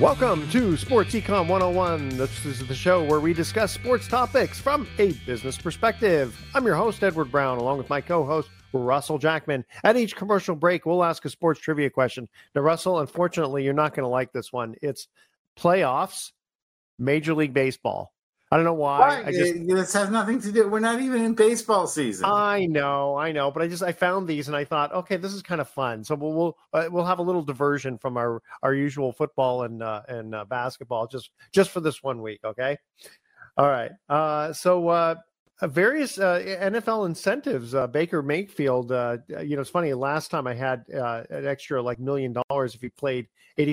Welcome to Sports Econ 101. This is the show where we discuss sports topics from a business perspective. I'm your host, Edward Brown, along with my co-host, Russell Jackman. At each commercial break, we'll ask a sports trivia question. Now, Russell, unfortunately, you're not going to like this one. It's playoffs, Major League Baseball. I don't know why. This has nothing to do. We're not even in baseball season. I know. But I found these and I thought, okay, this is kind of fun. So we'll have a little diversion from our usual football and basketball just for this 1 week. Okay. All right. So various NFL incentives. Baker Mayfield. It's funny. Last time I had an extra $1 million if he played 85%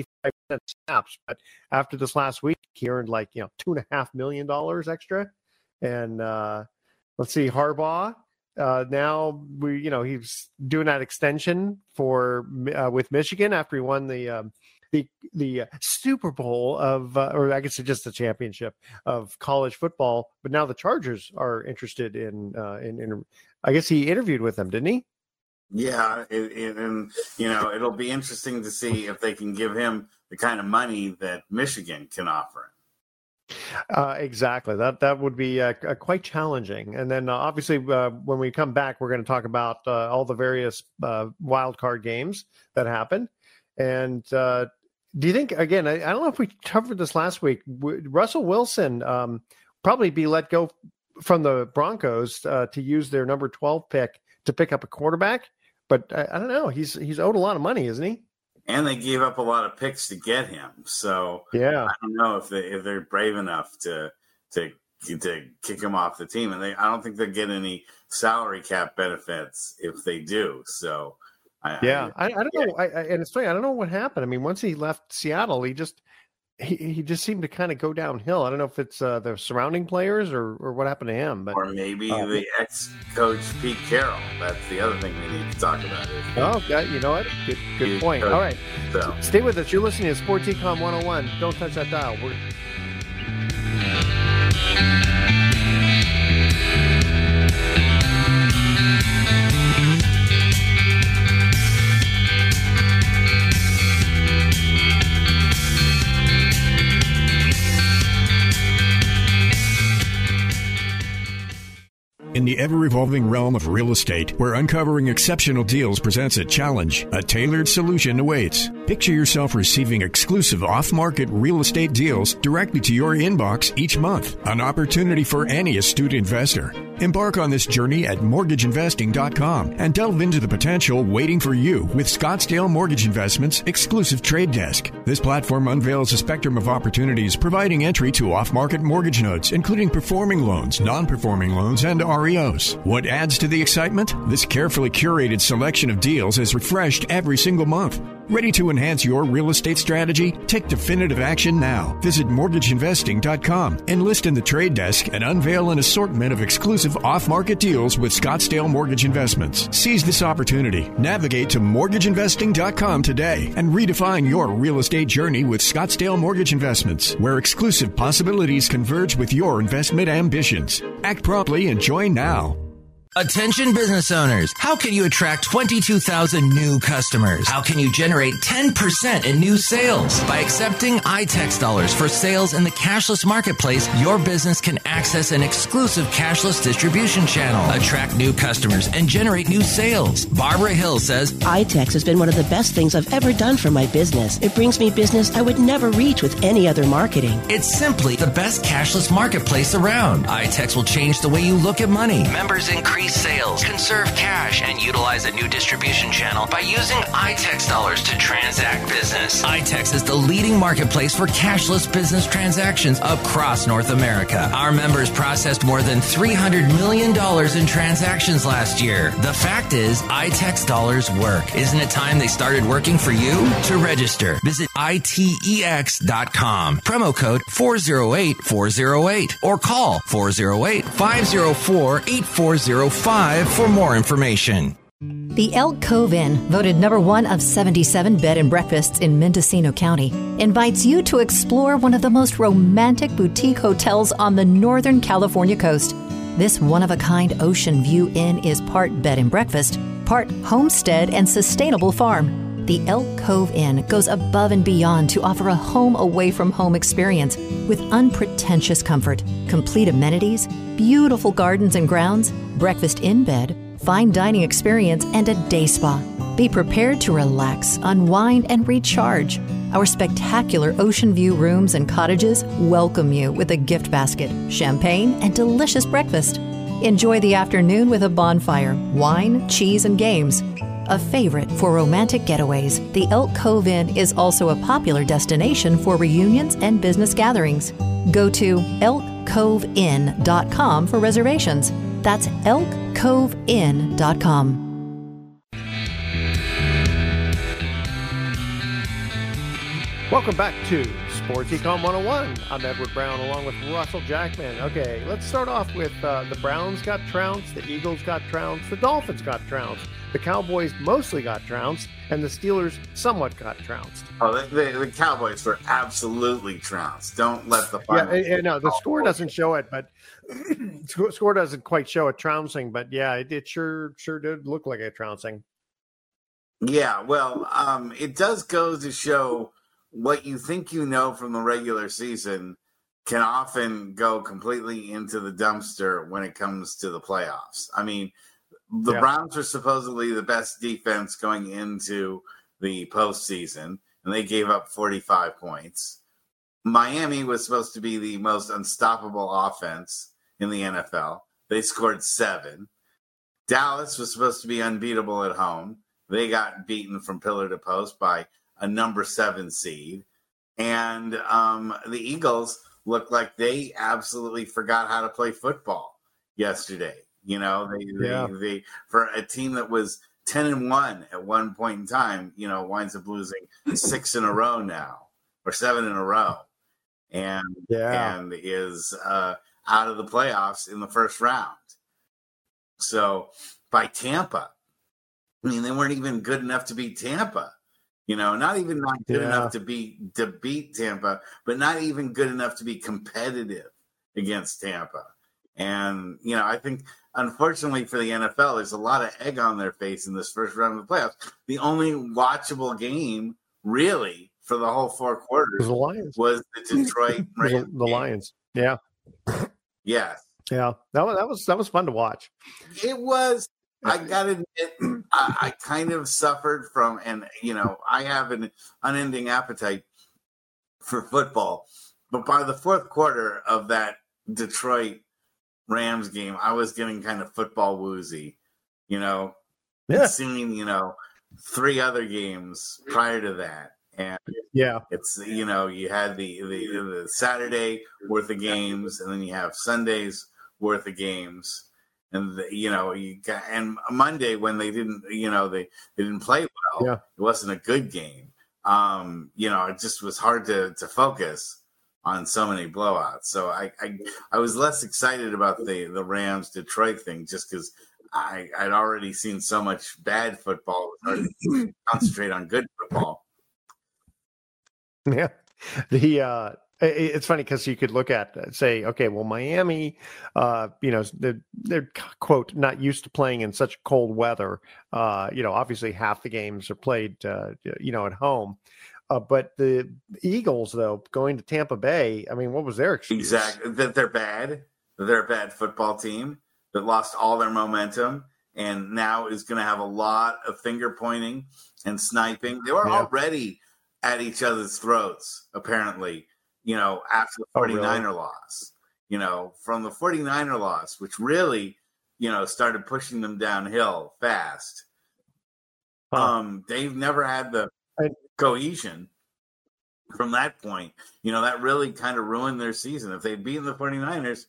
snaps, but after this last week, he earned $2.5 million extra. And let's see, Harbaugh. Now he's doing that extension for with Michigan after he won the Super Bowl of, or I guess it's just the championship of college football. But now the Chargers are interested in I guess he interviewed with them, didn't he? Yeah, and it'll be interesting to see if they can give him the kind of money that Michigan can offer him. Exactly. That would be quite challenging. And then obviously when we come back, we're going to talk about all the various wild card games that happened. And do you think, again, I don't know if we covered this last week, Russell Wilson probably be let go from the Broncos to use their number 12 pick to pick up a quarterback? But I don't know. He's owed a lot of money, isn't he? And they gave up a lot of picks to get him. So yeah, I don't know if they're brave enough to kick him off the team. And I don't think they'll get any salary cap benefits if they do. So I don't know. And it's funny. I don't know what happened. I mean, once he left Seattle, he just seemed to kind of go downhill. I don't know if it's the surrounding players or what happened to him. But, or maybe the ex-coach Pete Carroll. That's the other thing we need to talk about. Oh, yeah, you know what? Good point. Coach. All right. So. Stay with us. You're listening to Sports Econ 101. Don't touch that dial. In the ever-evolving realm of real estate, where uncovering exceptional deals presents a challenge, a tailored solution awaits. Picture yourself receiving exclusive off-market real estate deals directly to your inbox each month, an opportunity for any astute investor. Embark on this journey at mortgageinvesting.com and delve into the potential waiting for you with Scottsdale Mortgage Investments' exclusive trade desk. This platform unveils a spectrum of opportunities providing entry to off-market mortgage notes, including performing loans, non-performing loans, and REOs. What adds to the excitement? This carefully curated selection of deals is refreshed every single month. Ready to enhance your real estate strategy? Take definitive action now. Visit mortgageinvesting.com, enlist in the trade desk, and unveil an assortment of exclusive off-market deals with Scottsdale Mortgage Investments. Seize this opportunity. Navigate to mortgageinvesting.com today and redefine your real estate journey with Scottsdale Mortgage Investments, where exclusive possibilities converge with your investment ambitions. Act promptly and join now. Attention business owners. How can you attract 22,000 new customers? How can you generate 10% in new sales? By accepting iText dollars for sales in the cashless marketplace, your business can access an exclusive cashless distribution channel, attract new customers, and generate new sales. Barbara Hill says, iText has been one of the best things I've ever done for my business. It brings me business I would never reach with any other marketing. It's simply the best cashless marketplace around. iText will change the way you look at money. Members increase sales, conserve cash, and utilize a new distribution channel by using iText dollars to transact business. iText is the leading marketplace for cashless business transactions across North America. Our members processed more than $300 million in transactions last year. The fact is, iText dollars work. Isn't it time they started working for you? To register, visit itex.com, promo code 408408, or call 408-504-8404. 5 for more information. The Elk Cove Inn, voted number 1 of 77 bed and breakfasts in Mendocino County, invites you to explore one of the most romantic boutique hotels on the Northern California coast. This one-of-a-kind ocean view inn is part bed and breakfast, part homestead and sustainable farm. The Elk Cove Inn goes above and beyond to offer a home away from home experience with unpretentious comfort, complete amenities, beautiful gardens and grounds, breakfast in bed, fine dining experience, and a day spa. Be prepared to relax, unwind, and recharge. Our spectacular ocean view rooms and cottages welcome you with a gift basket, champagne, and delicious breakfast. Enjoy the afternoon with a bonfire, wine, cheese, and games. A favorite for romantic getaways, the Elk Cove Inn is also a popular destination for reunions and business gatherings. Go to elkcoveinn.com for reservations. That's elkcoveinn.com. Welcome back to Sports Econ 101. I'm Edward Brown along with Russell Jackman. Okay, let's start off with the Browns got trounced, the Eagles got trounced, the Dolphins got trounced, the Cowboys mostly got trounced, and the Steelers somewhat got trounced. Oh, the Cowboys were absolutely trounced. Don't let the final. Yeah, no, the score doesn't show it, but score doesn't quite show a trouncing, but yeah, it sure did look like a trouncing. Yeah, well, it does go to show what you think you know from the regular season can often go completely into the dumpster when it comes to the playoffs. I mean, the Browns were supposedly the best defense going into the postseason, and they gave up 45 points. Miami was supposed to be the most unstoppable offense in the NFL. They scored 7. Dallas was supposed to be unbeatable at home. They got beaten from pillar to post by a number 7 seed. And the Eagles looked like they absolutely forgot how to play football yesterday. You know, they for a team that was 10-1 at one point in time, you know, winds up losing 6 in a row now, or 7 in a row, and is out of the playoffs in the first round. So by Tampa, I mean, they weren't even good enough to beat Tampa. You know, not even not good enough to beat Tampa, but not even good enough to be competitive against Tampa. And, you know, I think, unfortunately for the NFL, there's a lot of egg on their face in this first round of the playoffs. The only watchable game, really, for the whole 4 quarters was the Detroit Rams. The Lions, yeah. That was fun to watch. It was. I got to admit, I kind of suffered from, and, you know, I have an unending appetite for football. But by the 4th quarter of that Detroit Rams game, I was getting kind of football woozy, you know, seeing, you know, 3 other games prior to that. And it's, you know, you had the Saturday worth of games, and then you have Sunday's worth of games. And, you know, and Monday, when they didn't, you know, they didn't play well, it wasn't a good game. You know, it just was hard to focus on so many blowouts. So I was less excited about the Rams-Detroit thing just because I'd already seen so much bad football. It was hard to concentrate on good football. Yeah. The It's funny because you could look at and say, okay, well, Miami, they're quote, not used to playing in such cold weather. Obviously half the games are played, at home. But the Eagles, though, going to Tampa Bay, I mean, what was their excuse? Exactly. That they're bad. They're a bad football team that lost all their momentum and now is going to have a lot of finger pointing and sniping. They were already at each other's throats, apparently. After the 49er loss, from the 49er loss, which really, started pushing them downhill fast. They've never had the cohesion from that point. That really kind of ruined their season. If they'd beaten the 49ers,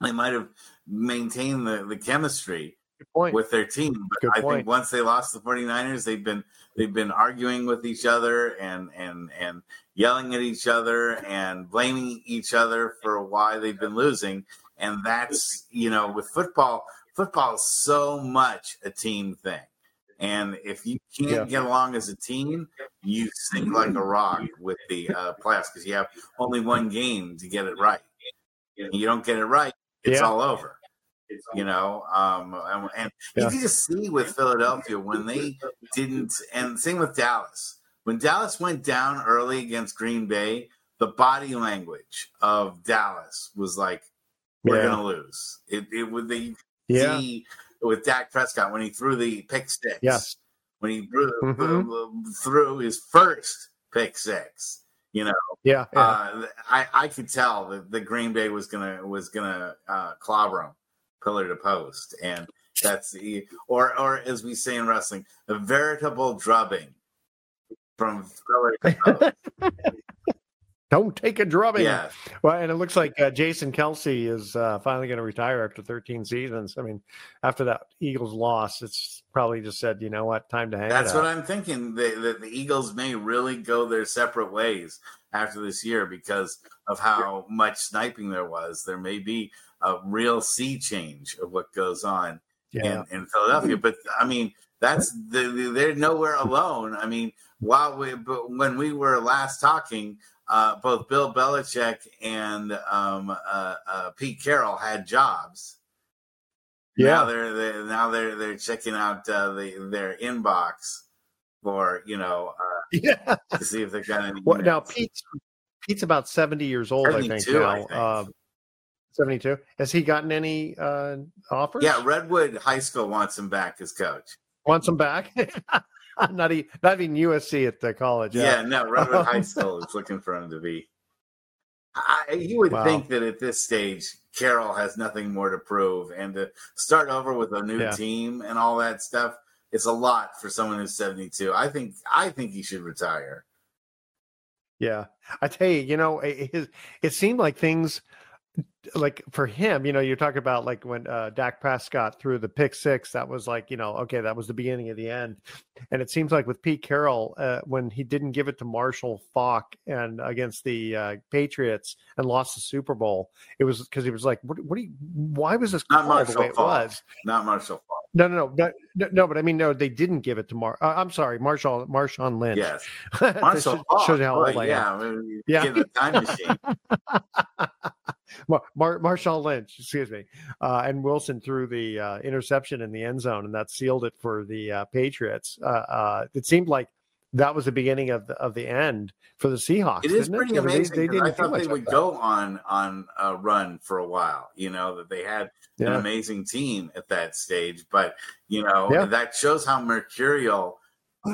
they might have maintained the chemistry with their team. But I think once they lost the 49ers, they've been arguing with each other and yelling at each other and blaming each other for why they've been losing. And that's, with football is so much a team thing. And if you can't get along as a team, you sink like a rock with the playoffs because you have only one game to get it right. You don't get it right, it's all over. You can just see with Philadelphia when they didn't, and same with Dallas. When Dallas went down early against Green Bay, the body language of Dallas was like, "We're going to lose." It would be with Dak Prescott when he threw the pick six. Yes, when he threw his first pick six. I could tell that the Green Bay was gonna clobber him pillar to post, and that's or as we say in wrestling, a veritable drubbing from pillar to post. Don't take a drubbing. Yeah. Well, and it looks like Jason Kelsey is finally going to retire after 13 seasons. I mean, after that Eagles loss, it's probably just said, you know what, time to hang That's what I'm thinking, that the Eagles may really go their separate ways after this year because of how much sniping there was. There may be a real sea change of what goes on in Philadelphia. But, I mean, they're nowhere alone. I mean, when we were last talking, both Bill Belichick and Pete Carroll had jobs. Now they're checking out their inbox for to see if they're got any. Well, now Pete's about 70 years old, I think. Now. 72. Has he gotten any offers? Yeah, Redwood High School wants him back as coach. Wants him back. Not even USC at the college. Redwood High School is looking for him to be. You would think that at this stage, Carroll has nothing more to prove, and to start over with a new team and all that stuff, it's a lot for someone who's 72. I think he should retire. Yeah, I tell you, it seemed like things. Like for him, you're talking about like when Dak Prescott threw the pick six, that was like, that was the beginning of the end. And it seems like with Pete Carroll, when he didn't give it to Marshall Faulk and against the Patriots and lost the Super Bowl, it was because he was like, why was this called the way it was? Not Marshall Faulk. No. But I mean, no, they didn't give it to Marshawn Lynch. Yes, Marshall Faulk. Shows you how old I am. Give it a time machine. Marshawn Lynch, excuse me, and Wilson threw the interception in the end zone, and that sealed it for the Patriots. It seemed like that was the beginning of the end for the Seahawks. It is pretty amazing. I thought they would go on a run for a while. That they had an amazing team at that stage, but that shows how mercurial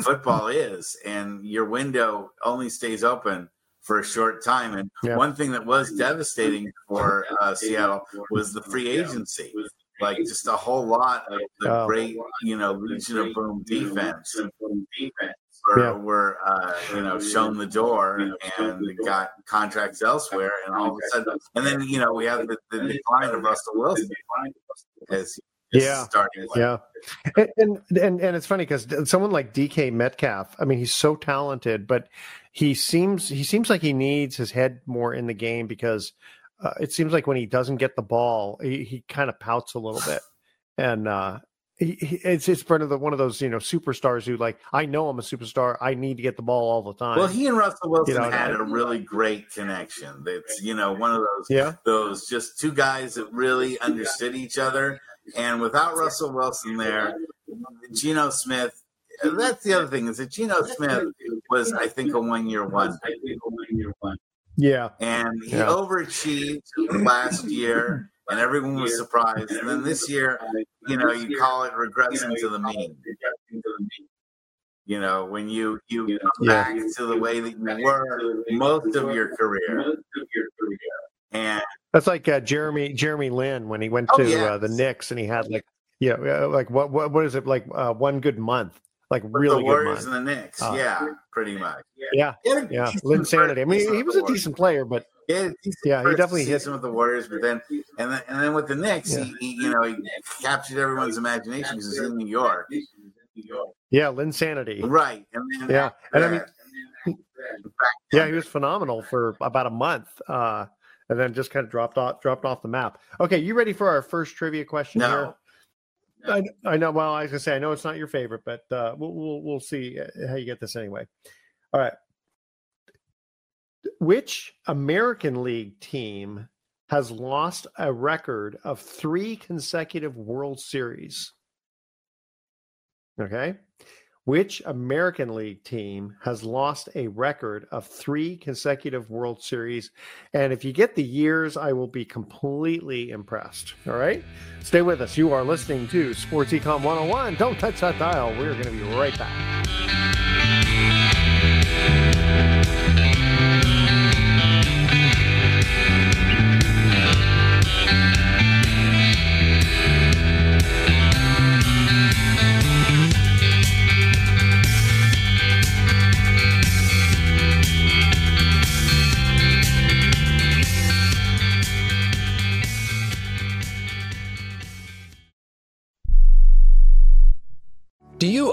football is, and your window only stays open for a short time. And one thing that was devastating for Seattle was the free agency. Like just a whole lot of the great, Legion of Boom defense were shown the door and got contracts elsewhere. And all of a sudden, and then, we have the decline of Russell Wilson as starting. And it's funny because someone like DK Metcalf, I mean, he's so talented, but he seems like he needs his head more in the game because it seems like when he doesn't get the ball, he kind of pouts a little bit, and It's one of those, superstars who, like, I know I'm a superstar. I need to get the ball all the time. Well, he and Russell Wilson had a really great connection. That's, one of those, those just two guys that really understood each other. And without Russell Wilson there, Geno Smith, that's the other thing is that Geno Smith was, I think, a one-year wonder. Yeah. And he overachieved last year. And everyone was surprised. And then this year, you call it regressing to the mean. When you come back to the way that you were most of your career. And that's like Jeremy Lin when he went to the Knicks and he had what is it like one good month. Like really the Warriors good and the Knicks, pretty much. Yeah. Linsanity. I mean, he was a decent player, but he definitely hit some of the Warriors. But then, and then with the Knicks, he captured everyone's imagination because he's in New York. Linsanity. Right. And yeah, and he was phenomenal for about a month, and then just kind of dropped off the map. Okay, you ready for our first trivia question? No. Here? I know. Well, I was gonna say I know it's not your favorite, but we'll see how you get this anyway. All right. Which American League team has lost a record of 3 consecutive World Series? Okay. Which American League team has lost a record of 3 consecutive World Series? And if you get the years, I will be completely impressed. All right? Stay with us. You are listening to Sports Econ 101. Don't touch that dial. We're going to be right back. Do you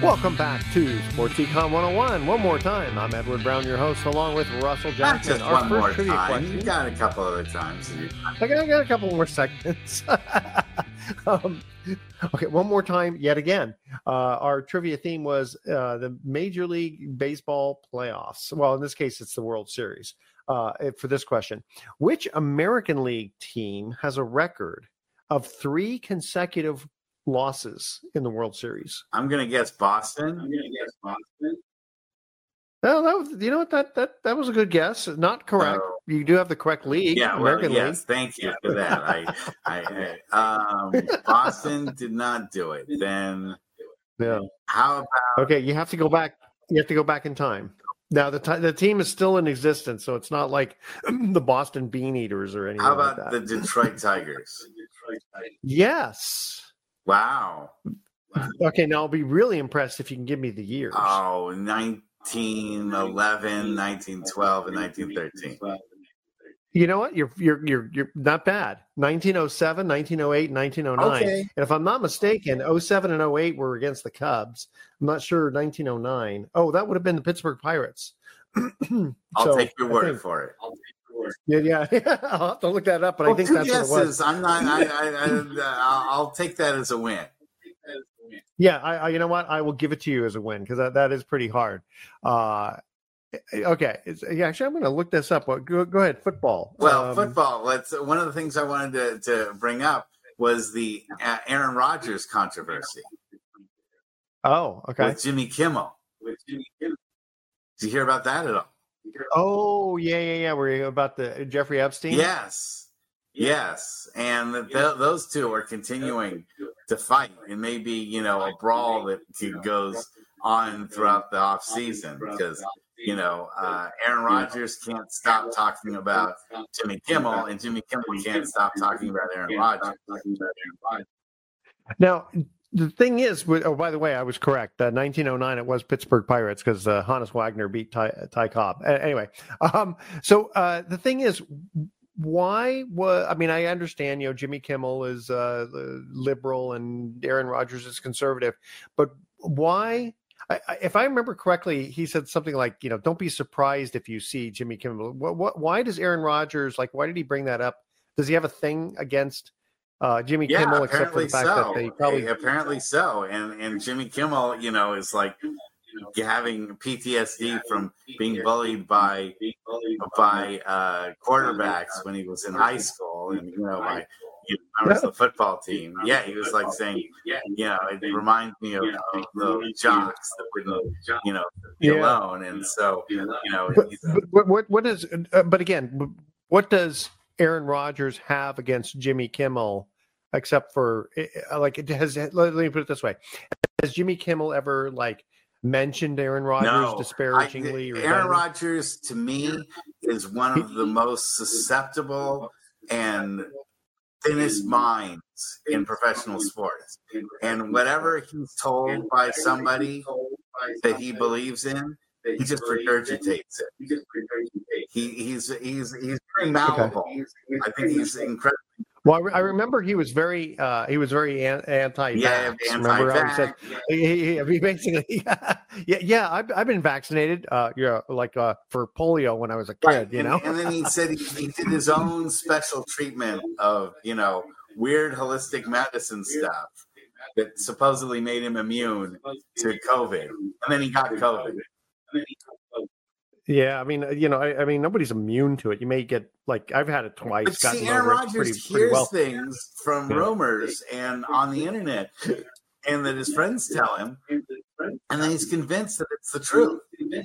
Welcome back to Sports Econ 101. One more time, I'm Edward Brown, your host, along with Russell Jackson. Not just one more time. You got a couple other times. I got a couple more segments. Okay, one more time yet again. Our trivia theme was the Major League Baseball playoffs. Well, in this case, it's the World Series. For this question, which American League team has a record of 3 consecutive losses in the World Series? I'm going to guess Boston. No, you know what? That was a good guess. Not correct. You do have the correct league. Yeah, American League. Yes, thank you for that. Boston did not do it. Then yeah. How about? Okay, you have to go back. You have to go back in time. Now the team is still in existence, so it's not like the Boston Bean Eaters or anything. How about like that? The Detroit Tigers? Yes. Wow. Okay, now I'll be really impressed if you can give me the years. Oh, 1911, 1912, and 1913. You know what? You're not bad. 1907, 1908, 1909. Okay. And if I'm not mistaken, 07 and 08 were against the Cubs. I'm not sure 1909. Oh, that would have been the Pittsburgh Pirates. I'll take your word for it. Yeah. I'll have to look that up, but I think that's what it was. I'm not. I'll take that as a win. Yeah, you know what? I will give it to you as a win because that is pretty hard. Okay. Actually, I'm going to look this up. Go ahead. Football. Well, football. One of the things I wanted to bring up was the Aaron Rodgers controversy. Oh, okay. With Jimmy Kimmel. Did you hear about that at all? Oh, yeah. Were you about the Jeffrey Epstein? Yes. And those two are continuing to fight. And maybe, you know, a brawl that goes on throughout the offseason because, you know, Aaron Rodgers can't stop talking about Jimmy Kimmel and Jimmy Kimmel can't stop talking about Aaron Rodgers. Now, the thing is, by the way, I was correct. 1909, it was Pittsburgh Pirates because Hannes Wagner beat Ty Cobb. Anyway, so the thing is, why was? I mean, I understand, you know, Jimmy Kimmel is liberal and Aaron Rodgers is conservative, but why? If I remember correctly, he said something like, you know, don't be surprised if you see Jimmy Kimmel. Why does Aaron Rodgers why did he bring that up? Does he have a thing against? Jimmy Kimmel, except for the fact that they probably apparently so, and Jimmy Kimmel, you know, is like having PTSD from being bullied by quarterbacks when he was in high school, and you know, by the football team. Yeah, he was like saying, you know, it reminds me of the jocks that wouldn't, you know, be alone, and so you know. What does Aaron Rodgers have against Jimmy Kimmel, except for let me put it this way. Has Jimmy Kimmel ever mentioned Aaron Rodgers disparagingly? Aaron Rodgers to me is one of the most susceptible and thinnest minds in professional sports. And whatever he's told by somebody that he believes in, he just regurgitates it. He's very malleable. Okay. I think he's incredible. Well, I remember he was very anti-vax. Yeah, anti-vax. He basically, I've been vaccinated. For polio when I was a kid. Right. You know, and then he said he did his own special treatment of weird holistic medicine stuff that supposedly made him immune to COVID, and then he got COVID. Yeah, I mean, nobody's immune to it. You may get I've had it twice. But see, Aaron Rodgers hears things from rumors and on the internet, and that his friends tell him, and then he's convinced that it's the truth. Wait a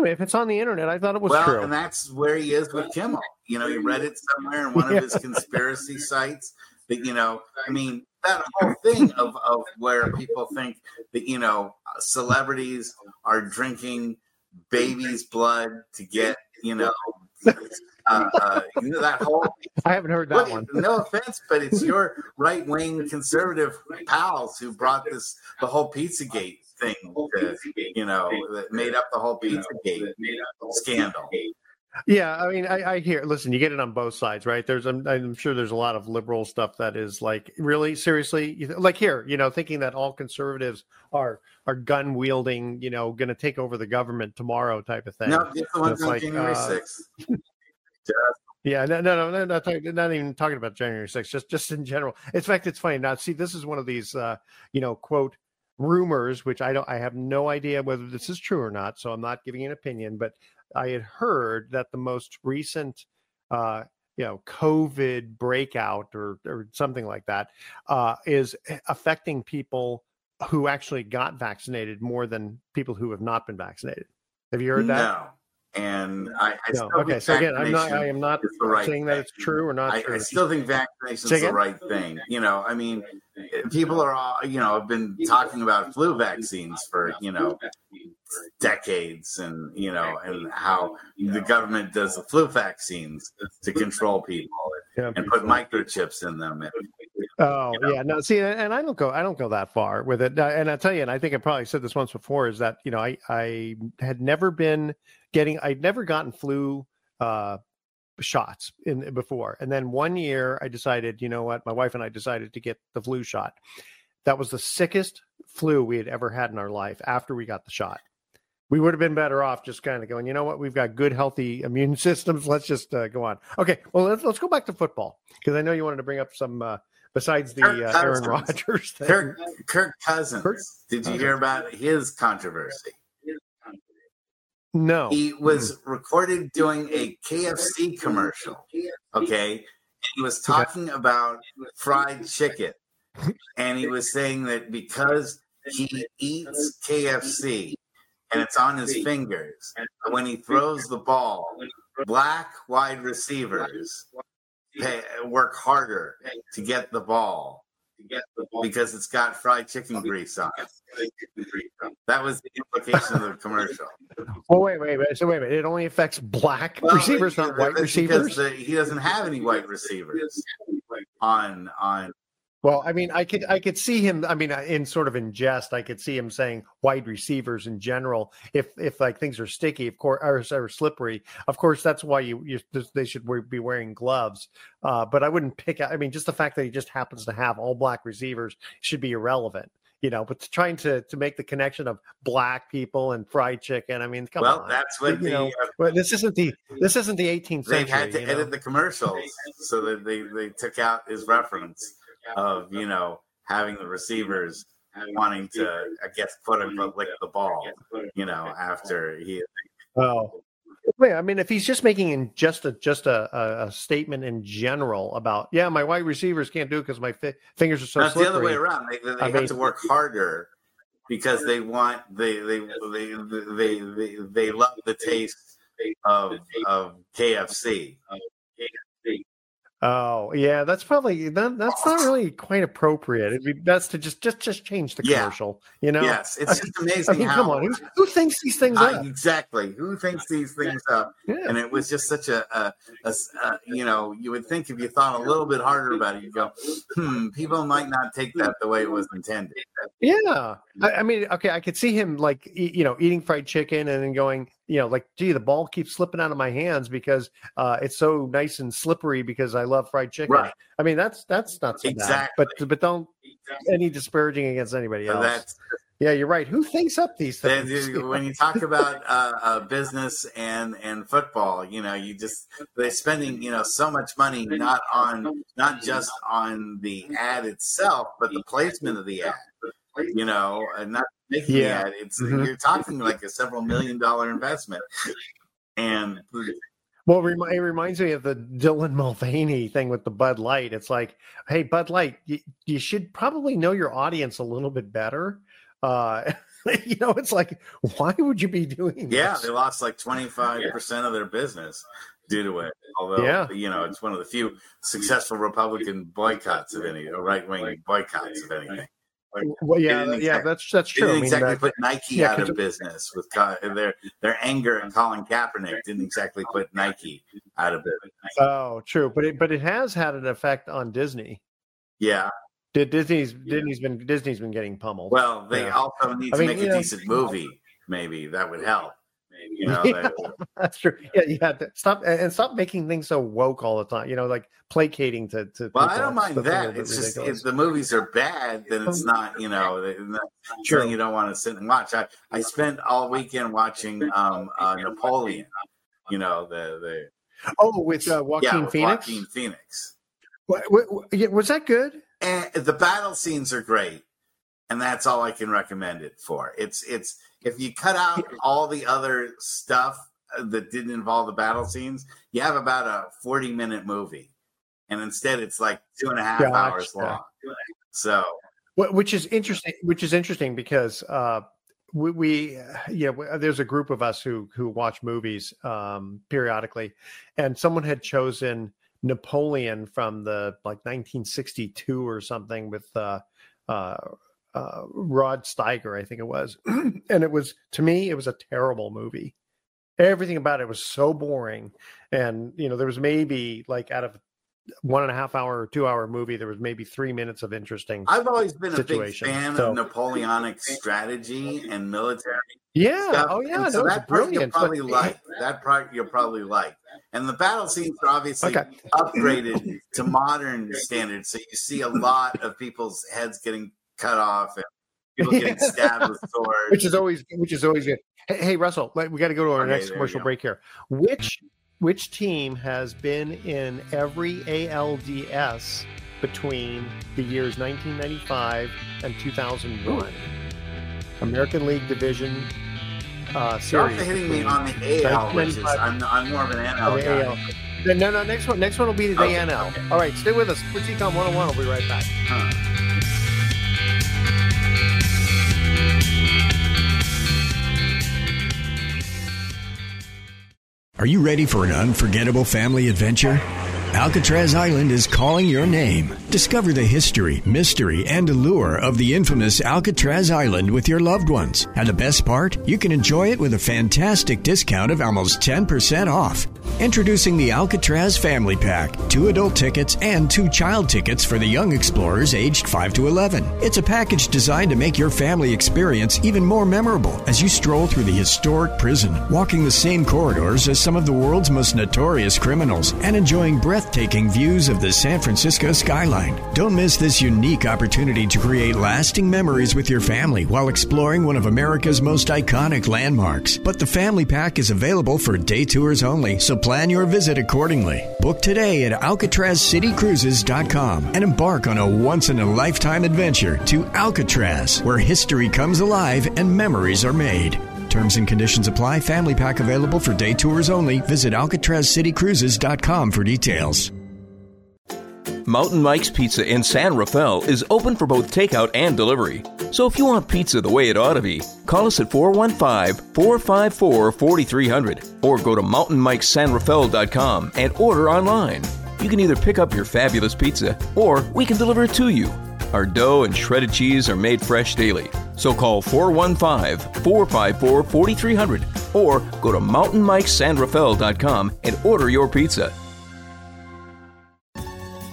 minute, if it's on the internet, I thought it was true. Well, and that's where he is with Kimmel. You know, he read it somewhere in one of his conspiracy sites. That that whole thing of where people think that, you know, celebrities are drinking baby's blood to get, you know, you know that whole. I haven't heard that one. No offense, but it's your right wing conservative pals who brought this the whole Pizzagate thing, to, you know, that made up the whole Pizzagate scandal. Yeah, I mean, I hear. Listen, you get it on both sides, right? There's, I'm sure there's a lot of liberal stuff that is like, really, seriously, like here, you know, thinking that all conservatives are gun wielding, you know, going to take over the government tomorrow type of thing. No, the one's on like, January 6th. Yeah, no, not even talking about January 6th, just in general. In fact, it's funny now. See, this is one of these, you know, quote, rumors, which I have no idea whether this is true or not, so I'm not giving an opinion, but I had heard that the most recent, you know, COVID breakout or something like that is affecting people who actually got vaccinated more than people who have not been vaccinated. Have you heard that? No. And I still okay. Think so again, I am not saying that it's true or not. I still think vaccination is the right thing. You know, I mean, people are all, you know, have been talking about flu vaccines for, you know, decades, and you know, and how the government does the flu vaccines to control people and put microchips in them. Oh, you know? Yeah. No, see, and I don't go that far with it. And I'll tell you, and I think I probably said this once before, is that, you know, I had never been getting, I'd never gotten flu shots in before. And then one year I decided, you know what, my wife and I decided to get the flu shot. That was the sickest flu we had ever had in our life after we got the shot. We would have been better off just kind of going, you know what, we've got good, healthy immune systems. Let's just go on. Okay, well, let's go back to football, because I know you wanted to bring up some, besides the Aaron Rodgers thing. Kirk Cousins. Did you hear about his controversy? No. He was recorded doing a KFC commercial, okay? And he was talking about fried chicken, and he was saying that because he eats KFC, and it's on his fingers, when he throws the ball, black wide receivers work harder to get the ball because it's got fried chicken grease on it. That was the implication of the commercial. Oh, wait. So, wait a minute. It only affects black receivers, not white receivers? Because he doesn't have any white receivers on. Well, I mean, I could see him, I mean, in sort of in jest, I could see him saying wide receivers in general, if like things are sticky, of course, or slippery, of course, that's why they should be wearing gloves. But I wouldn't pick out, I mean, just the fact that he just happens to have all black receivers should be irrelevant, you know, but trying to make the connection of black people and fried chicken. I mean, come on. That's what you know, this isn't the 18th century. They had to edit the commercials so that they took out his reference of, you know, having the receivers wanting to, I guess, quote unquote, lick the ball, you know, after he. Oh, yeah. I mean, if he's just making in just a statement in general about, yeah, my wide receivers can't do it because my fingers are so slippery. That's the other way around. They have to work harder because they want they love the taste of KFC. Oh yeah, that's probably that's not really quite appropriate. It'd be best to just change the commercial, you know. Yes, it's just amazing. I mean, come on, who thinks these things up? Exactly, who thinks these things up? Yeah. And it was just such a you know, you would think if you thought a little bit harder about it, you'd go, people might not take that the way it was intended. Yeah, I mean, okay, I could see him like you know, eating fried chicken and then going, you know, like, gee, the ball keeps slipping out of my hands because it's so nice and slippery because I love fried chicken. Right. I mean, that's not so exactly. Bad, but don't any disparaging against anybody else. That's, yeah, you're right. Who thinks up these things? When you talk about business and football, you know, you just they're spending, you know, so much money not just on the ad itself, but the placement of the ad. You know, and not making that. It's you're talking like a several $1 million investment. And well, it reminds me of the Dylan Mulvaney thing with the Bud Light. It's like, hey, Bud Light, you should probably know your audience a little bit better. You know, it's like, why would you be doing this? Yeah, they lost like 25% of their business did away. Although, you know, it's one of the few successful Republican boycotts of any, or right-wing boycotts of anything. Like, well, that's true. They didn't put Nike out of business with their anger at Colin Kaepernick. Didn't exactly put Nike out of business. Oh, true, but it has had an effect on Disney. Yeah, Disney's been getting pummeled. Well, they also need to make a decent movie. Maybe that would help. You know, that's true. Yeah, you have to stop making things so woke all the time. You know, like placating to well, people. I don't mind that. It's just if the movies are bad, then it's not. You know, something you don't want to sit and watch. I spent all weekend watching Napoleon. You know, with Joaquin Phoenix. Joaquin Phoenix. Was that good? And the battle scenes are great, and that's all I can recommend it for. It's. If you cut out all the other stuff that didn't involve the battle scenes, you have about a 40-minute movie, and instead it's like 2.5 hours long. So, which is interesting because we there's a group of us who watch movies periodically, and someone had chosen Napoleon from the 1962 or something with. Rod Steiger, I think it was. And it was a terrible movie. Everything about it was so boring. And, you know, there was maybe out of 1.5 hour or 2 hour movie, there was maybe 3 minutes of interesting. I've always been a big fan of Napoleonic strategy and military. Yeah. Stuff. Oh yeah. And so that part you'll probably like. And the battle scenes are obviously upgraded to modern standards. So you see a lot of people's heads getting cut off and people getting stabbed with swords, which is always good. Hey Russell, we got to go to our next commercial break here. Which team has been in every ALDS between the years 1995 and 2001? American League Division Series. You're hitting me on the AL, which is I'm more of an NL guy. AL. No, next one will be the NL. Okay. All right, stay with us. Sports Econ 101. We'll be right back. Are you ready for an unforgettable family adventure? Alcatraz Island is calling your name. Discover the history, mystery, and allure of the infamous Alcatraz Island with your loved ones. And the best part? You can enjoy it with a fantastic discount of almost 10% off. Introducing the Alcatraz Family Pack. 2 adult tickets and 2 child tickets for the young explorers aged 5 to 11. It's a package designed to make your family experience even more memorable as you stroll through the historic prison, walking the same corridors as some of the world's most notorious criminals, and enjoying breathtaking views of the San Francisco skyline. Don't miss this unique opportunity to create lasting memories with your family while exploring one of America's most iconic landmarks. But the Family Pack is available for day tours only, so plan your visit accordingly. Book today at AlcatrazCityCruises.com and embark on a once-in-a-lifetime adventure to Alcatraz, where history comes alive and memories are made. Terms and conditions apply. Family pack available for day tours only. Visit AlcatrazCityCruises.com for details. Mountain Mike's Pizza in San Rafael is open for both takeout and delivery. So if you want pizza the way it ought to be, call us at 415-454-4300 or go to mountainmikesanrafael.com and order online. You can either pick up your fabulous pizza or we can deliver it to you. Our dough and shredded cheese are made fresh daily. So call 415-454-4300 or go to mountainmikesanrafael.com and order your pizza.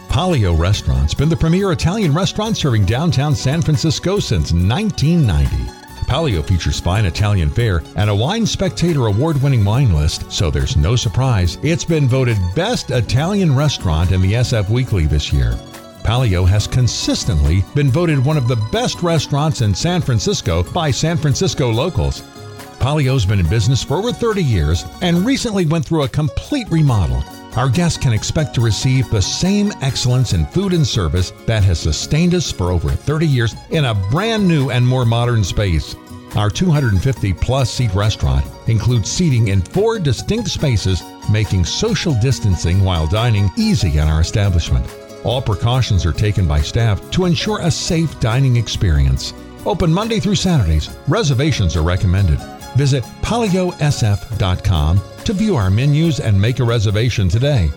Palio Restaurant's been the premier Italian restaurant serving downtown San Francisco since 1990. Palio features fine Italian fare and a Wine Spectator award-winning wine list, so there's no surprise it's been voted Best Italian Restaurant in the SF Weekly this year. Palio has consistently been voted one of the best restaurants in San Francisco by San Francisco locals. Palio's been in business for over 30 years and recently went through a complete remodel. Our guests can expect to receive the same excellence in food and service that has sustained us for over 30 years in a brand new and more modern space. Our 250-plus seat restaurant includes seating in 4 distinct spaces, making social distancing while dining easy in our establishment. All precautions are taken by staff to ensure a safe dining experience. Open Monday through Saturdays. Reservations are recommended. Visit PolygoSF.com to view our menus and make a reservation today.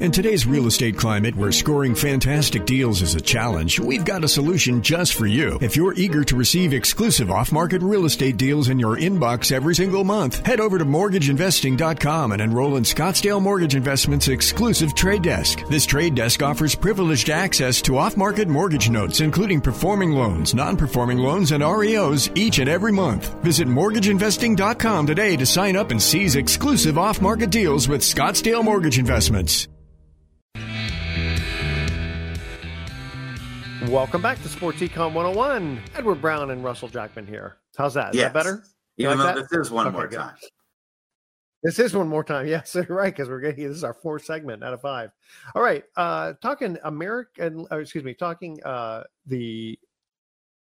In today's real estate climate, where scoring fantastic deals is a challenge, we've got a solution just for you. If you're eager to receive exclusive off-market real estate deals in your inbox every single month, head over to MortgageInvesting.com and enroll in Scottsdale Mortgage Investment's exclusive trade desk. This trade desk offers privileged access to off-market mortgage notes, including performing loans, non-performing loans, and REOs each and every month. Visit MortgageInvesting.com today to sign up and seize exclusive off-market deals with Scottsdale Mortgage Investments. Welcome back to Sports Econ 101. Edward Brown and Russell Jackman here. How's that? Is that better? Even though this is one more time. This is one more time. Yes, you're right, because we're getting this is our fourth segment out of five. All right, talking the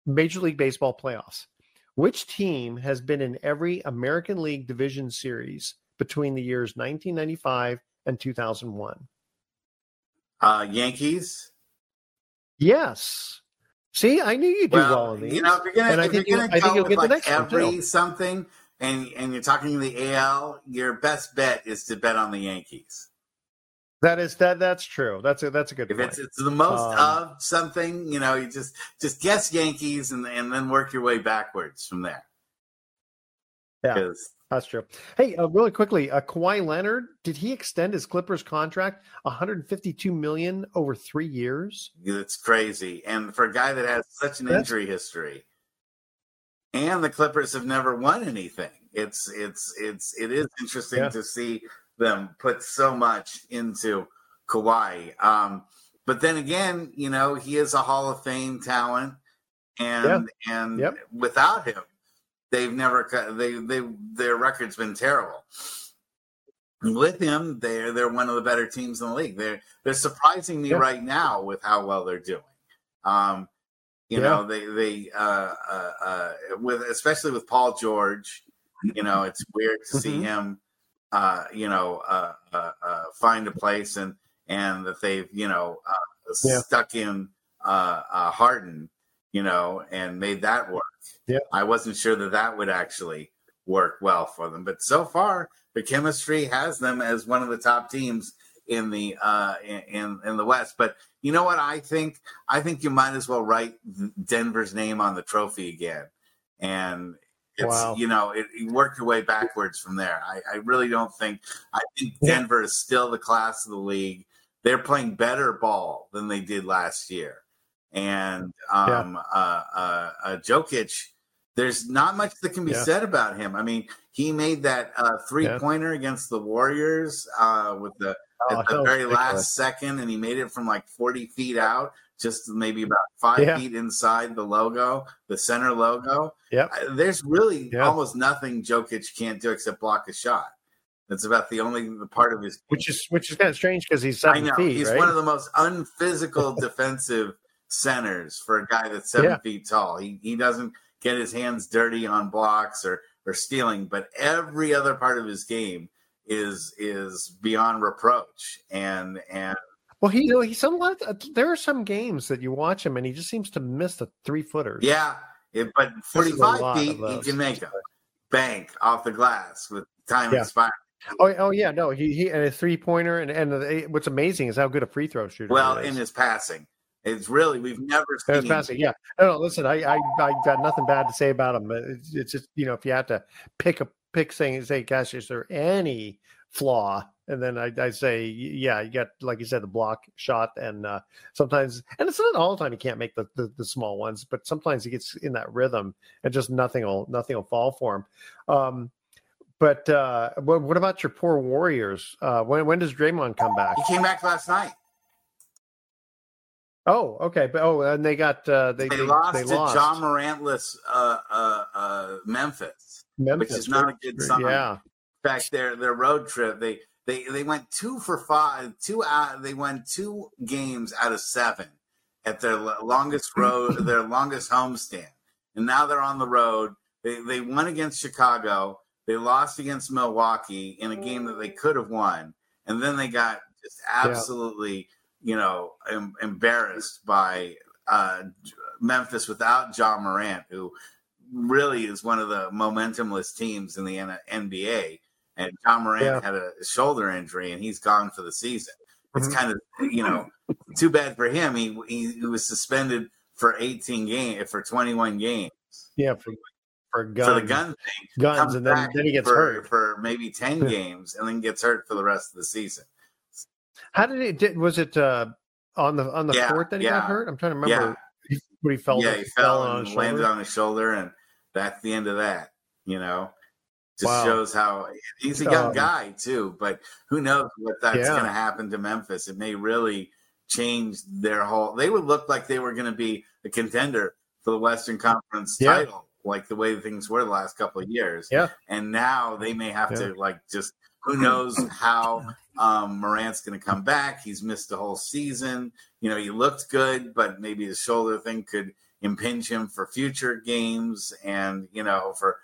Major League Baseball playoffs. Which team has been in every American League Division Series between the years 1995 and 2001? Yankees. Yes. See, I knew you'd do well in these. You know, if you're going to go with like every something, and you're talking the AL, your best bet is to bet on the Yankees. That's true. That's a good point. If it's the most of something, you know, you just guess Yankees and then work your way backwards from there. Yeah. That's true. Hey, really quickly, Kawhi Leonard, did he extend his Clippers contract $152 million over 3 years? That's crazy. And for a guy that has such an injury history, and the Clippers have never won anything, it is interesting to see them put so much into Kawhi. But then again, you know, he is a Hall of Fame talent, and without him, they've never their record's been terrible. With him, they're one of the better teams in the league. They're surprising me right now with how well they're doing. You know, they with especially with Paul George, you know, it's weird to see him, find a place and that they've stuck in Harden, you know, and made that work. Yeah, I wasn't sure that would actually work well for them, but so far the chemistry has them as one of the top teams in the in the West. But you know what? I think you might as well write Denver's name on the trophy again, and it's you work your way backwards from there. I really don't think. I think Denver is still the class of the league. They're playing better ball than they did last year. And Jokic, there's not much that can be said about him. I mean, he made that three-pointer against the Warriors at the very last second, and he made it from like 40 feet out, just maybe about 5 feet inside the center logo. Yep. There's really almost nothing Jokic can't do except block a shot. That's about the only part of his game. Which is kind of strange because he's 7 feet, he's one of the most unphysical defensive centers for a guy that's 7 feet tall. He doesn't get his hands dirty on blocks or stealing, but every other part of his game is beyond reproach. And well, there are some games that you watch him and he just seems to miss the 3-footers. Yeah, but 45 feet he can make a bank off the glass with time expiring. Oh yeah, no, he and a 3-pointer and what's amazing is how good a free throw shooter. Well, in his passing. It's really we've never seen. Yeah, no. Listen, I got nothing bad to say about him. It's just if you had to pick saying say, gosh, is there any flaw? And then I say, yeah, you got like you said, the block shot, and sometimes, and it's not all the time he can't make the small ones, but sometimes he gets in that rhythm, and just nothing will fall for him. But what about your poor Warriors? When does Draymond come back? He came back last night. Oh, okay. But and they got they lost to John Morantless Memphis, which is not a good sign. Yeah. In fact, their road trip, they went 2 for 5, they won 2 games out of 7 at their longest road, their longest homestand, and now they're on the road. They won against Chicago, they lost against Milwaukee in a game that they could have won, and then they got just absolutely. Yeah. Embarrassed by Memphis without John Morant, who really is one of the momentumless teams in the NBA. And John Morant had a shoulder injury, and he's gone for the season. It's kind of, you know, too bad for him. He was suspended for 21 games. Yeah, for guns. For the gun thing. Guns, and then he gets hurt. For maybe 10 games, and then gets hurt for the rest of the season. How did it – was it on the court that he got hurt? I'm trying to remember what he fell. Yeah, he fell and landed on his shoulder, and that's the end of that, you know. Just shows how he's a young guy too, but who knows what that's going to happen to Memphis. It may really change their whole. They would look like they were going to be a contender for the Western Conference title, like the way things were the last couple of years. Yeah, and now they may have to who knows how Morant's going to come back. He's missed the whole season. You know, he looked good, but maybe his shoulder thing could impinge him for future games, and you know for.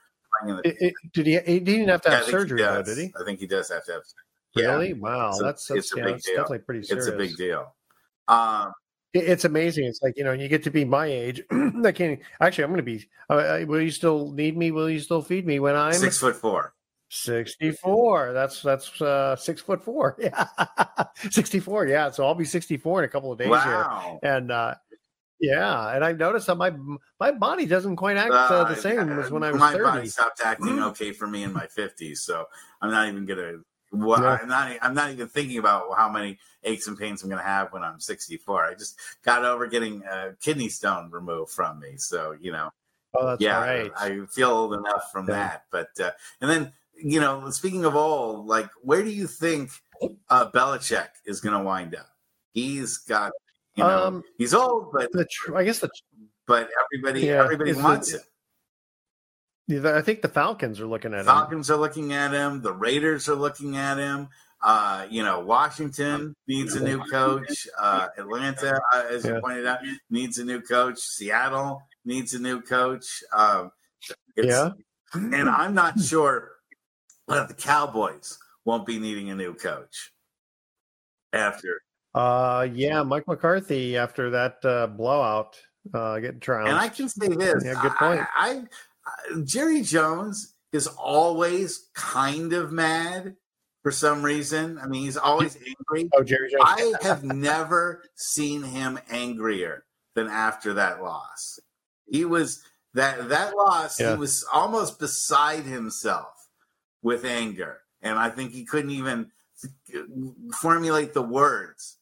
He didn't have to have surgery, though, did he? I think he does have to have surgery. Really? Yeah. Wow. So that's definitely pretty serious. It's a big deal. It's amazing. It's like, you know, you get to be my age. I'm going to be. Will you still need me? Will you still feed me when I'm 6'4"? 64. That's 6'4". Yeah. 64. Yeah. So I'll be 64 in a couple of days here. And, yeah, and I've noticed that my body doesn't quite act the same as when I was 30. My body stopped acting okay for me in my 50s, so I'm not even gonna. I'm not even thinking about how many aches and pains I'm gonna have when I'm 64. I just got over getting a kidney stone removed from me, so you know. Oh, that's right. I feel old enough from that, but and then you know, speaking of old, like where do you think Belichick is gonna wind up? He's got. You know, he's old, but I guess everybody wants it. I think the Falcons are looking at him. Falcons are looking at him. The Raiders are looking at him. You know, Washington needs a new coach. Atlanta, as you pointed out, needs a new coach. Seattle needs a new coach. And I'm not sure that the Cowboys won't be needing a new coach after. Mike McCarthy after that blowout getting trounced. And I can say this. Yeah, good point. Jerry Jones is always kind of mad for some reason. I mean, he's always angry. Oh, Jerry Jones. I have never seen him angrier than after that loss. He was that loss, he was almost beside himself with anger. And I think he couldn't even formulate the words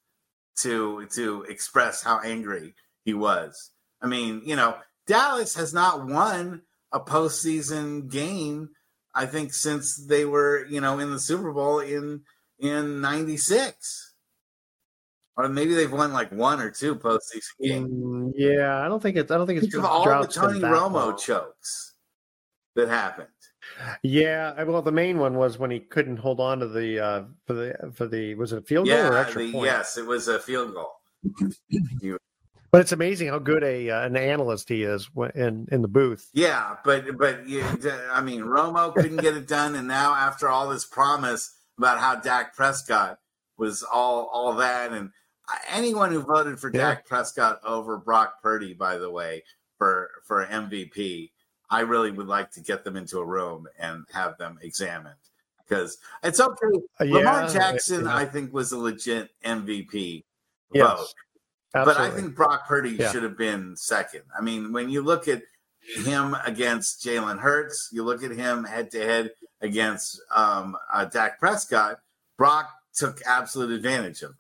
to express how angry he was. I mean, you know, Dallas has not won a postseason game, I think, since they were, you know, in the Super Bowl in 96. Or maybe they've won like one or two postseason games. Yeah, I don't think it's of all the Tony Romo chokes that happened. Yeah, well, the main one was when he couldn't hold on to the for the was it a field goal or extra point? Yes, it was a field goal. But it's amazing how good an analyst he is in the booth. Yeah, but Romo couldn't get it done, and now after all this promise about how Dak Prescott was all that, and anyone who voted for Dak Prescott over Brock Purdy, by the way, for MVP. I really would like to get them into a room and have them examined because it's okay. Lamar Jackson, I think, was a legit MVP vote, but I think Brock Purdy should have been second. I mean, when you look at him against Jalen Hurts, you look at him head-to-head against Dak Prescott, Brock took absolute advantage of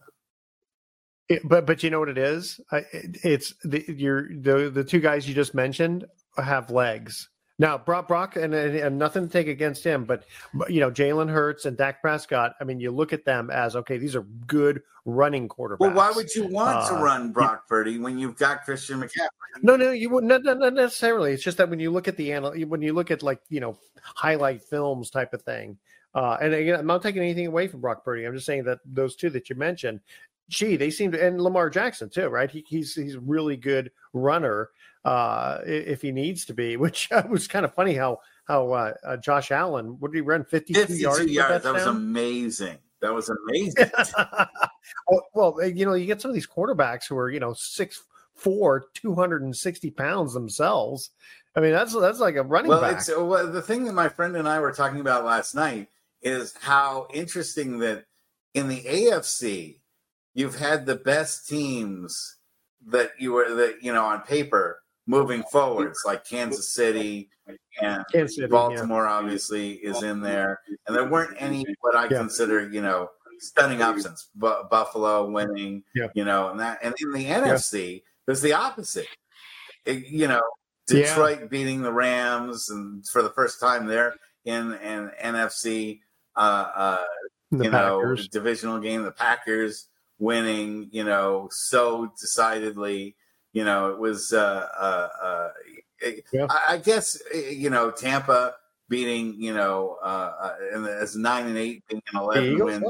them. But you know what it is? It's the two guys you just mentioned have legs. Now, Brock and nothing to take against him, but you know, Jalen Hurts and Dak Prescott, I mean, you look at them as, okay, these are good running quarterbacks. Well, why would you want to run Brock Purdy when you've got Christian McCaffrey? No, you wouldn't, not necessarily. It's just that when you look at like, you know, highlight films type of thing, and again, I'm not taking anything away from Brock Purdy. I'm just saying that those two that you mentioned, gee, they seem to, and Lamar Jackson too, right? He's a really good runner. If he needs to be, which was kind of funny how Josh Allen, what did he run, 52 yards? That was amazing. Well, you know, you get some of these quarterbacks who are, you know, 6'4", 260 pounds themselves, I mean, that's like a running back. Well, the thing that my friend and I were talking about last night is how interesting that in the AFC, you've had the best teams that on paper moving forwards, like Kansas City and Baltimore, obviously, is in there. And there weren't any what I consider, stunning options. Buffalo winning, and in the NFC, there's the opposite. Detroit beating the Rams, and for the first time there in an NFC, divisional game, the Packers winning, so decidedly, it was, I guess, Tampa beating, as 9-8 being an 11-win,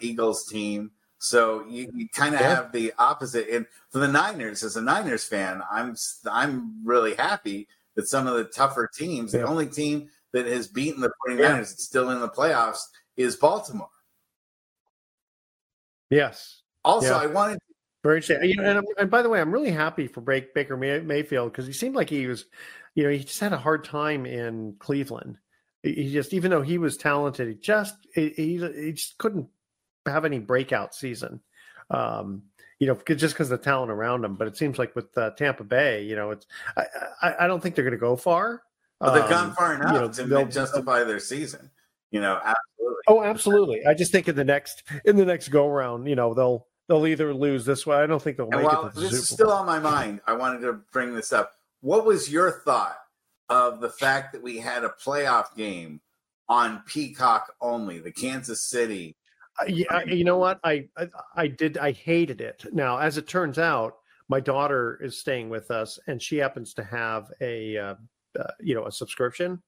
Eagles team. So you kind of have the opposite. And for the Niners, as a Niners fan, I'm really happy that some of the tougher teams, the only team that has beaten the 49ers that's still in the playoffs is Baltimore. Yes. Also, I wanted to. Very interesting. And by the way, I'm really happy for Baker Mayfield, because he seemed like he was, he just had a hard time in Cleveland. He just, even though he was talented, he just couldn't have any breakout season, just because of the talent around him. But it seems like with Tampa Bay, it's I don't think they're going to go far. But they've gone far enough to justify their season. Absolutely. Oh, absolutely. I just think in the next go round, they'll either lose this way. I don't think they'll make it to the Super Bowl. This is still on my mind. I wanted to bring this up. What was your thought of the fact that we had a playoff game on Peacock only, the Kansas City? You know what? I did. I hated it. Now, as it turns out, my daughter is staying with us, and she happens to have a a subscription,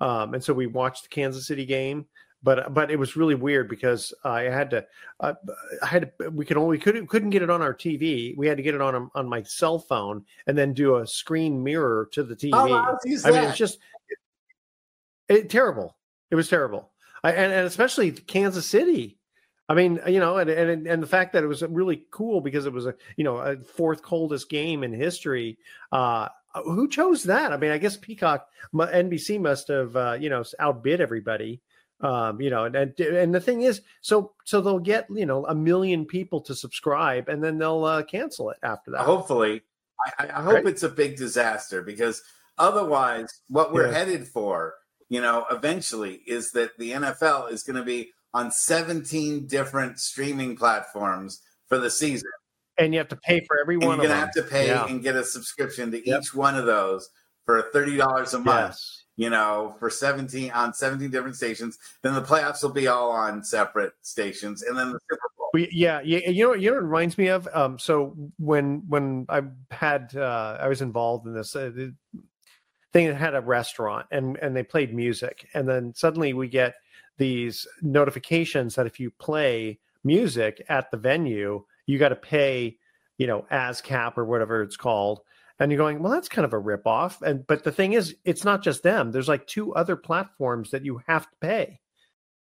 and so we watched the Kansas City game. But it was really weird because we couldn't get it on our TV. We had to get it on my cell phone and then do a screen mirror to the TV. Terrible. It was terrible. And especially Kansas City. I mean, and the fact that it was really cool because it was a fourth coldest game in history. Who chose that? I mean, I guess Peacock, NBC must have outbid everybody. And the thing is, so they'll get 1 million people to subscribe, and then they'll cancel it after that. Hopefully, I hope it's a big disaster, because otherwise, what we're headed for, eventually, is that the NFL is going to be on 17 different streaming platforms for the season, and you have to pay for every one. You're going to have to pay and get a subscription to each one of those for $30 a month. Yes. For 17 different stations. Then the playoffs will be all on separate stations, and then the Super Bowl. It reminds me of. So when I had I was involved in this thing that had a restaurant, and they played music, and then suddenly we get these notifications that if you play music at the venue, you got to pay, ASCAP or whatever it's called. And you're going, well, that's kind of a ripoff. But the thing is, it's not just them. There's like 2 other platforms that you have to pay.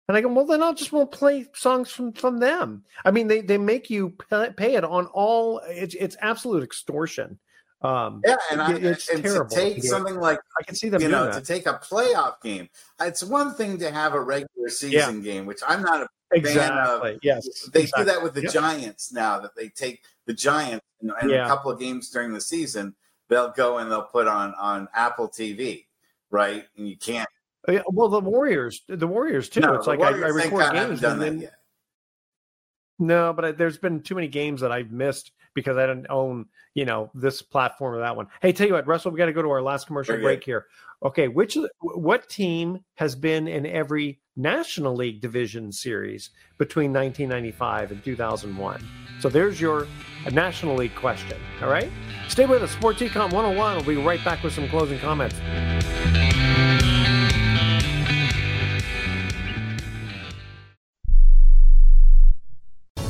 And I go, well, then I just won't play songs from them. I mean, they make you pay it on all. It's absolute extortion. It's terrible. To take something like I can see them. To take a playoff game, it's one thing to have a regular season game, which I'm not a fan of. Yes, they do that with the Giants now. That they take the Giants and a couple of games during the season. They'll go and they'll put on Apple TV, right? And you can't. Yeah, well, the Warriors too. No, it's like Warriors, I record games. Done that yet. No, but there's been too many games that I've missed because I don't own, this platform or that one. Hey, tell you what, Russell, we got to go to our last commercial break here. Okay, what team has been in every National League Division Series between 1995 and 2001? So there's your National League question. All right, stay with us. Sports Econ 101. We'll be right back with some closing comments.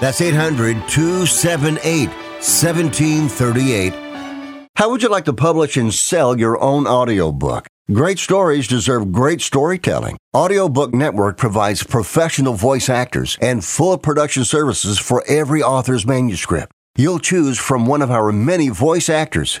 That's 800-278-1738. How would you like to publish and sell your own audiobook? Great stories deserve great storytelling. Audiobook Network provides professional voice actors and full production services for every author's manuscript. You'll choose from one of our many voice actors.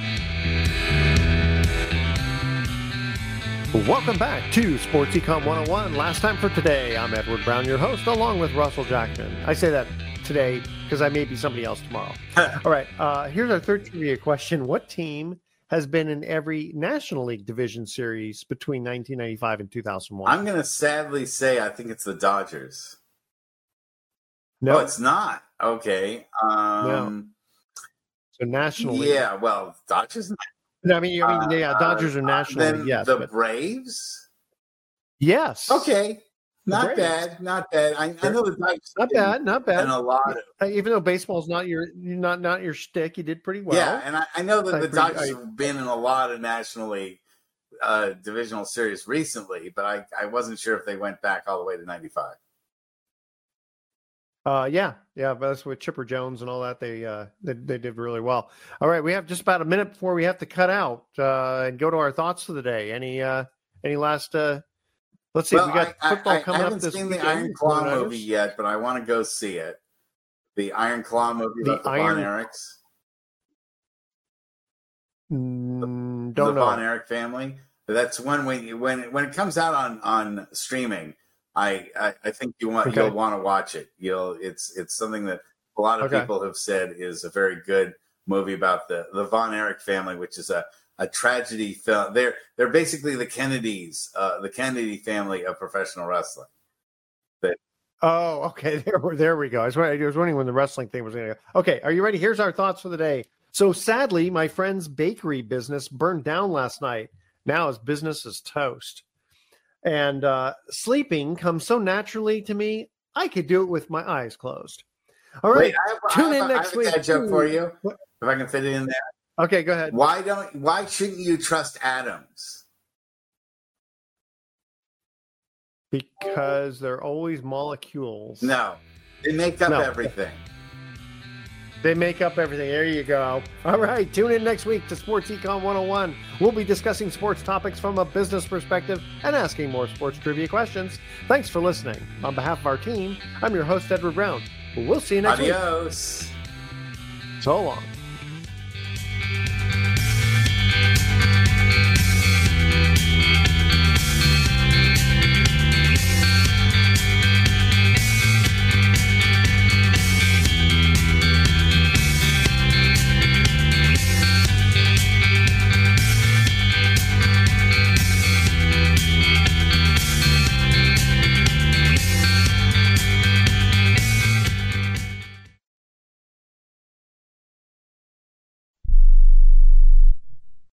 Welcome back to Sports Econ 101. Last time for today, I'm Edward Brown, your host, along with Russell Jackman. I say that today because I may be somebody else tomorrow. All right, here's our third trivia question. What team has been in every National League Division Series between 1995 and 2001? I'm going to sadly say I think it's the Dodgers. No, it's not. Okay. No. So National League. Yeah, well, Dodgers not. I mean, yeah, Dodgers are National League, yes. The Braves? Yes. Okay. Not bad. I know the Dodgers. Not bad. And a lot of, even though baseball's not your shtick, you did pretty well. Yeah, and I know that the Dodgers have been in a lot of National League divisional series recently, but I wasn't sure if they went back all the way to 95. Yeah, but that's with Chipper Jones and all that. They did really well. All right, we have just about a minute before we have to cut out and go to our thoughts of the day. Any last? Let's see. Well, we got football coming up. I haven't seen the Iron Claw movie yet, but I want to go see it. The Iron Claw movie about the Von Erichs. Don't know. The Von Erich family. That's when it comes out on streaming. I think you'll want to watch it. It's something that a lot of people have said is a very good movie about the Von Erich family, which is a tragedy film. They're basically the Kennedys, the Kennedy family of professional wrestling. There we go. I was wondering when the wrestling thing was going to go. Okay, are you ready? Here's our thoughts for the day. So sadly, my friend's bakery business burned down last night. Now his business is toast. And sleeping comes so naturally to me, I could do it with my eyes closed. All right, tune in next week. I have a joke for you, if I can fit it in there. Okay, go ahead. Why shouldn't you trust Adams? Because they're always molecules. No, they make up everything. They make up everything. There you go. All right. Tune in next week to Sports Econ 101. We'll be discussing sports topics from a business perspective and asking more sports trivia questions. Thanks for listening. On behalf of our team, I'm your host, Edward Brown. We'll see you next week. Adios. So long.